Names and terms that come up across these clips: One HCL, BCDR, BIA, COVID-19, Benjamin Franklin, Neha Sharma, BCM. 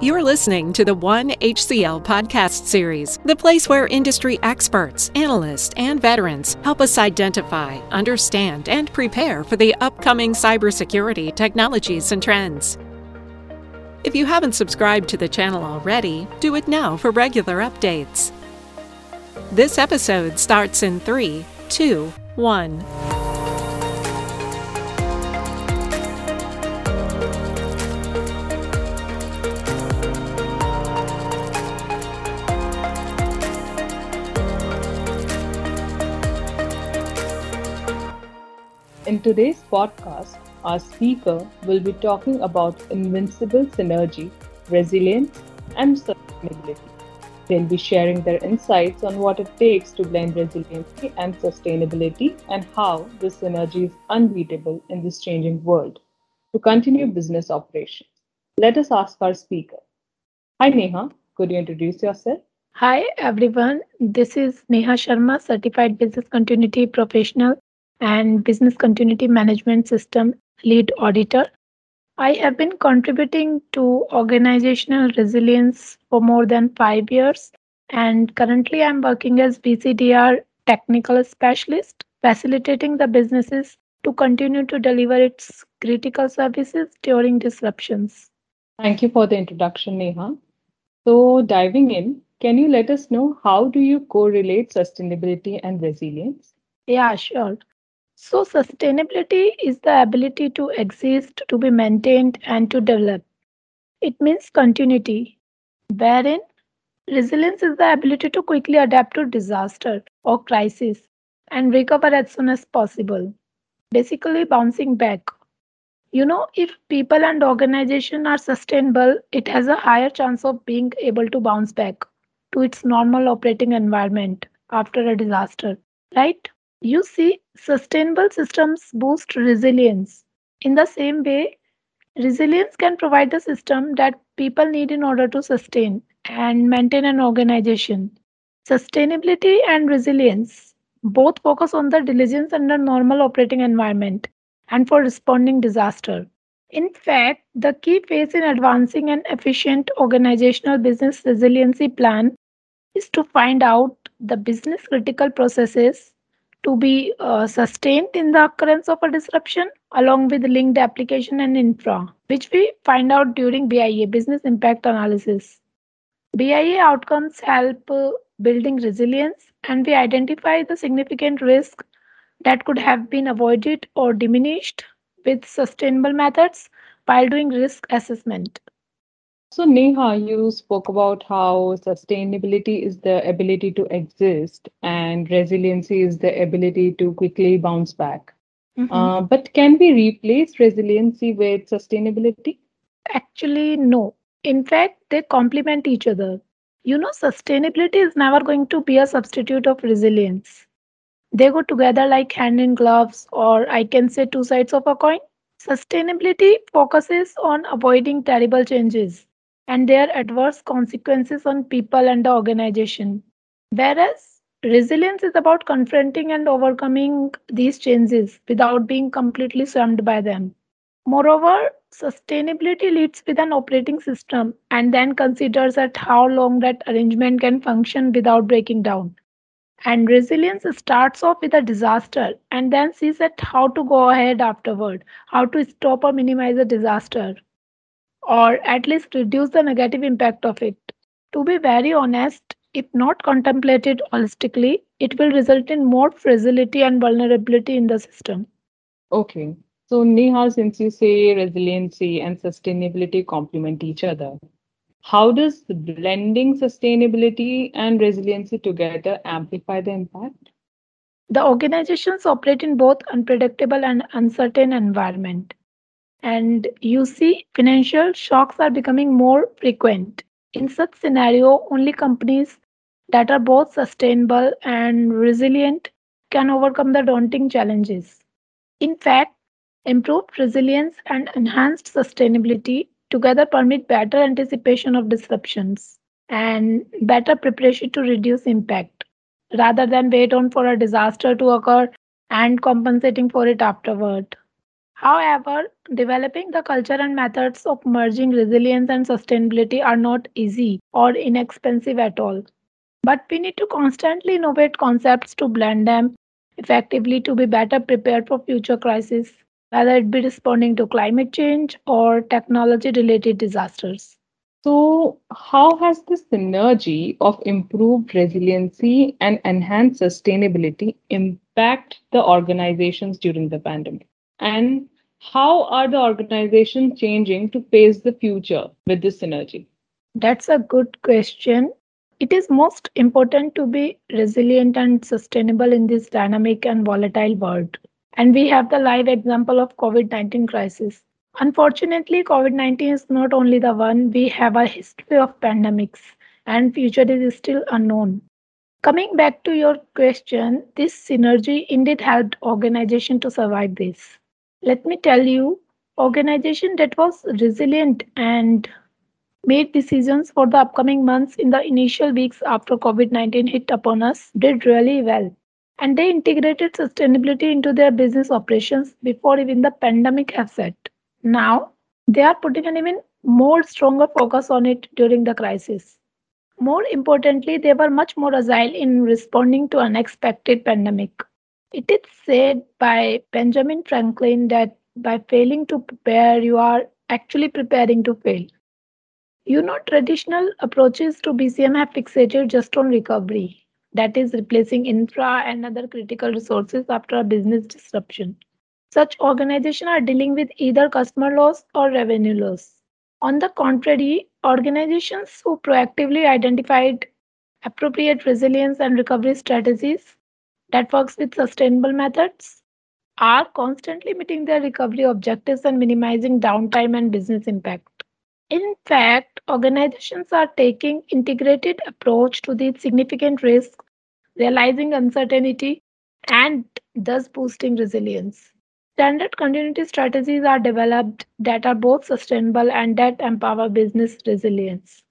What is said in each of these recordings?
You're listening to the One HCL podcast series, the place where industry experts, analysts, and veterans help us identify, understand, and prepare for the upcoming cybersecurity technologies and trends. If you haven't subscribed to the channel already, do it now for regular updates. This episode starts in 3, 2, 1. In today's podcast, our speaker will be talking about invincible synergy, resilience, and sustainability. They'll be sharing their insights on what it takes to blend resiliency and sustainability and how this synergy is unbeatable in this changing world to continue business operations. Let us ask our speaker. Hi Neha, could you introduce yourself? Hi everyone, this is Neha Sharma, Certified Business Continuity Professional and Business Continuity Management System Lead Auditor. I have been contributing to organizational resilience for more than 5 years, and currently I'm working as BCDR Technical Specialist, facilitating the businesses to continue to deliver its critical services during disruptions. Thank you for the introduction, Neha. So diving in, can you let us know how do you correlate sustainability and resilience? Yeah, sure. So sustainability is the ability to exist, to be maintained, and to develop. It means continuity, wherein resilience is the ability to quickly adapt to disaster or crisis and recover as soon as possible. Basically, bouncing back. If people and organizations are sustainable, it has a higher chance of being able to bounce back to its normal operating environment after a disaster, right? You see, sustainable systems boost resilience. In the same way, resilience can provide the system that people need in order to sustain and maintain an organization. Sustainability and resilience both focus on the diligence under normal operating environment and for responding disaster. In fact, the key phase in advancing an efficient organizational business resiliency plan is to find out the business critical processes to be sustained in the occurrence of a disruption, along with linked application and infra, which we find out during BIA, Business Impact Analysis. BIA outcomes help building resilience, and we identify the significant risk that could have been avoided or diminished with sustainable methods while doing risk assessment. So Neha, you spoke about how sustainability is the ability to exist and resiliency is the ability to quickly bounce back. Mm-hmm. But can we replace resiliency with sustainability? Actually, no. In fact, they complement each other. Sustainability is never going to be a substitute of resilience. They go together like hand in gloves, or I can say two sides of a coin. Sustainability focuses on avoiding terrible changes and their adverse consequences on people and the organization. Whereas resilience is about confronting and overcoming these changes without being completely swamped by them. Moreover, sustainability leads with an operating system and then considers at how long that arrangement can function without breaking down. And resilience starts off with a disaster and then sees at how to go ahead afterward, how to stop or minimize a disaster, or at least reduce the negative impact of it. To be very honest, if not contemplated holistically, it will result in more fragility and vulnerability in the system. Okay. So Neha, since you say resiliency and sustainability complement each other, how does blending sustainability and resiliency together amplify the impact? The organizations operate in both unpredictable and uncertain environment. And you see, financial shocks are becoming more frequent. In such scenario, only companies that are both sustainable and resilient can overcome the daunting challenges. In fact, improved resilience and enhanced sustainability together permit better anticipation of disruptions and better preparation to reduce impact, rather than wait on for a disaster to occur and compensating for it afterward. However, developing the culture and methods of merging resilience and sustainability are not easy or inexpensive at all. But we need to constantly innovate concepts to blend them effectively to be better prepared for future crises, whether it be responding to climate change or technology-related disasters. So how has this synergy of improved resiliency and enhanced sustainability impacted the organizations during the pandemic? And how are the organizations changing to face the future with this synergy? That's a good question. It is most important to be resilient and sustainable in this dynamic and volatile world. And we have the live example of COVID-19 crisis. Unfortunately, COVID-19 is not only the one. We have a history of pandemics and future is still unknown. Coming back to your question, this synergy indeed helped organization to survive this. Let me tell you, organization that was resilient and made decisions for the upcoming months in the initial weeks after COVID-19 hit upon us did really well. And they integrated sustainability into their business operations before even the pandemic has set. Now, they are putting an even more stronger focus on it during the crisis. More importantly, they were much more agile in responding to unexpected pandemic. It is said by Benjamin Franklin that by failing to prepare, you are actually preparing to fail. Traditional approaches to BCM have fixated just on recovery, that is replacing infra and other critical resources after a business disruption. Such organizations are dealing with either customer loss or revenue loss. On the contrary, organizations who proactively identified appropriate resilience and recovery strategies that works with sustainable methods are constantly meeting their recovery objectives and minimizing downtime and business impact. In fact, organizations are taking integrated approach to these significant risks, realizing uncertainty and thus boosting resilience. Standard continuity strategies are developed that are both sustainable and that empower business resilience.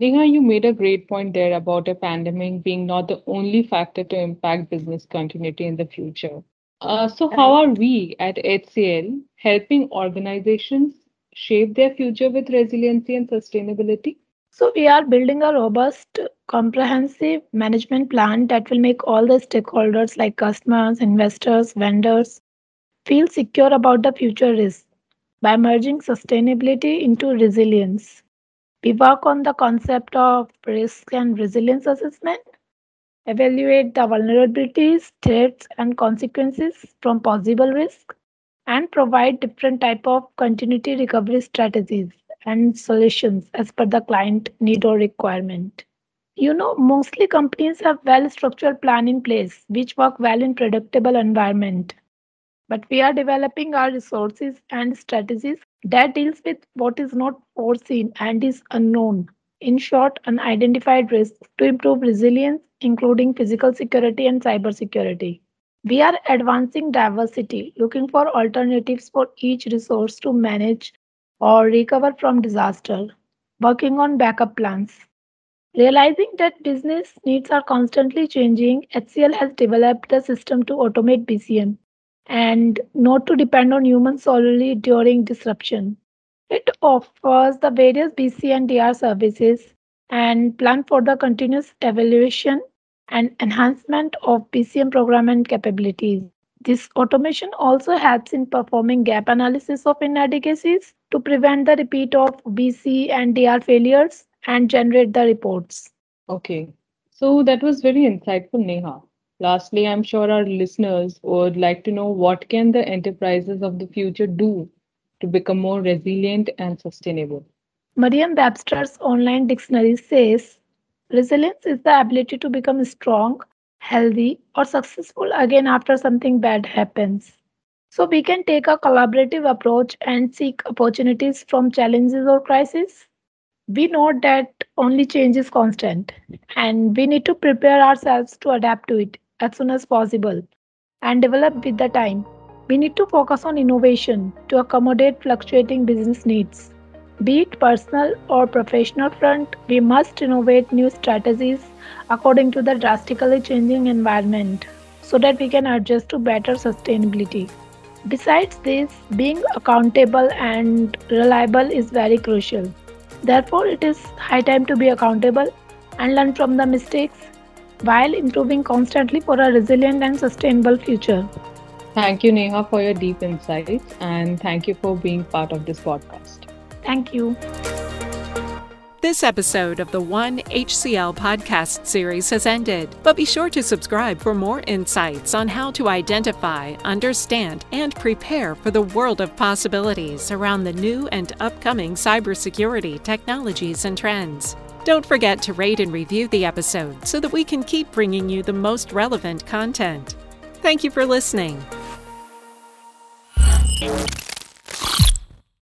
Neha, you made a great point there about a pandemic being not the only factor to impact business continuity in the future. How are we at HCL helping organizations shape their future with resiliency and sustainability? So we are building a robust, comprehensive management plan that will make all the stakeholders like customers, investors, vendors, feel secure about the future risk by merging sustainability into resilience. We work on the concept of risk and resilience assessment, evaluate the vulnerabilities, threats, and consequences from possible risk, and provide different type of continuity recovery strategies and solutions as per the client need or requirement. Mostly companies have well-structured plan in place, which work well in predictable environment. But we are developing our resources and strategies that deals with what is not foreseen and is unknown. In short, unidentified risks to improve resilience, including physical security and cybersecurity. We are advancing diversity, looking for alternatives for each resource to manage or recover from disaster, working on backup plans. Realizing that business needs are constantly changing, HCL has developed a system to automate BCM and not to depend on humans solely during disruption. It offers the various BCDR services and plan for the continuous evaluation and enhancement of BCM program and capabilities. This automation also helps in performing gap analysis of inadequacies to prevent the repeat of BCDR failures and generate the reports. Okay, so that was very insightful, Neha. Lastly, I'm sure our listeners would like to know what can the enterprises of the future do to become more resilient and sustainable. Merriam-Webster's online dictionary says, resilience is the ability to become strong, healthy, or successful again after something bad happens. So we can take a collaborative approach and seek opportunities from challenges or crises. We know that only change is constant, and we need to prepare ourselves to adapt to it as soon as possible and develop with the time. We need to focus on innovation to accommodate fluctuating business needs. Be it personal or professional front, we must innovate new strategies according to the drastically changing environment so that we can adjust to better sustainability. Besides this, being accountable and reliable is very crucial. Therefore, it is high time to be accountable and learn from the mistakes while improving constantly for a resilient and sustainable future. Thank you, Neha, for your deep insights, and thank you for being part of this podcast. Thank you. This episode of the One HCL podcast series has ended, but be sure to subscribe for more insights on how to identify, understand, and prepare for the world of possibilities around the new and upcoming cybersecurity technologies and trends. Don't forget to rate and review the episode so that we can keep bringing you the most relevant content. Thank you for listening.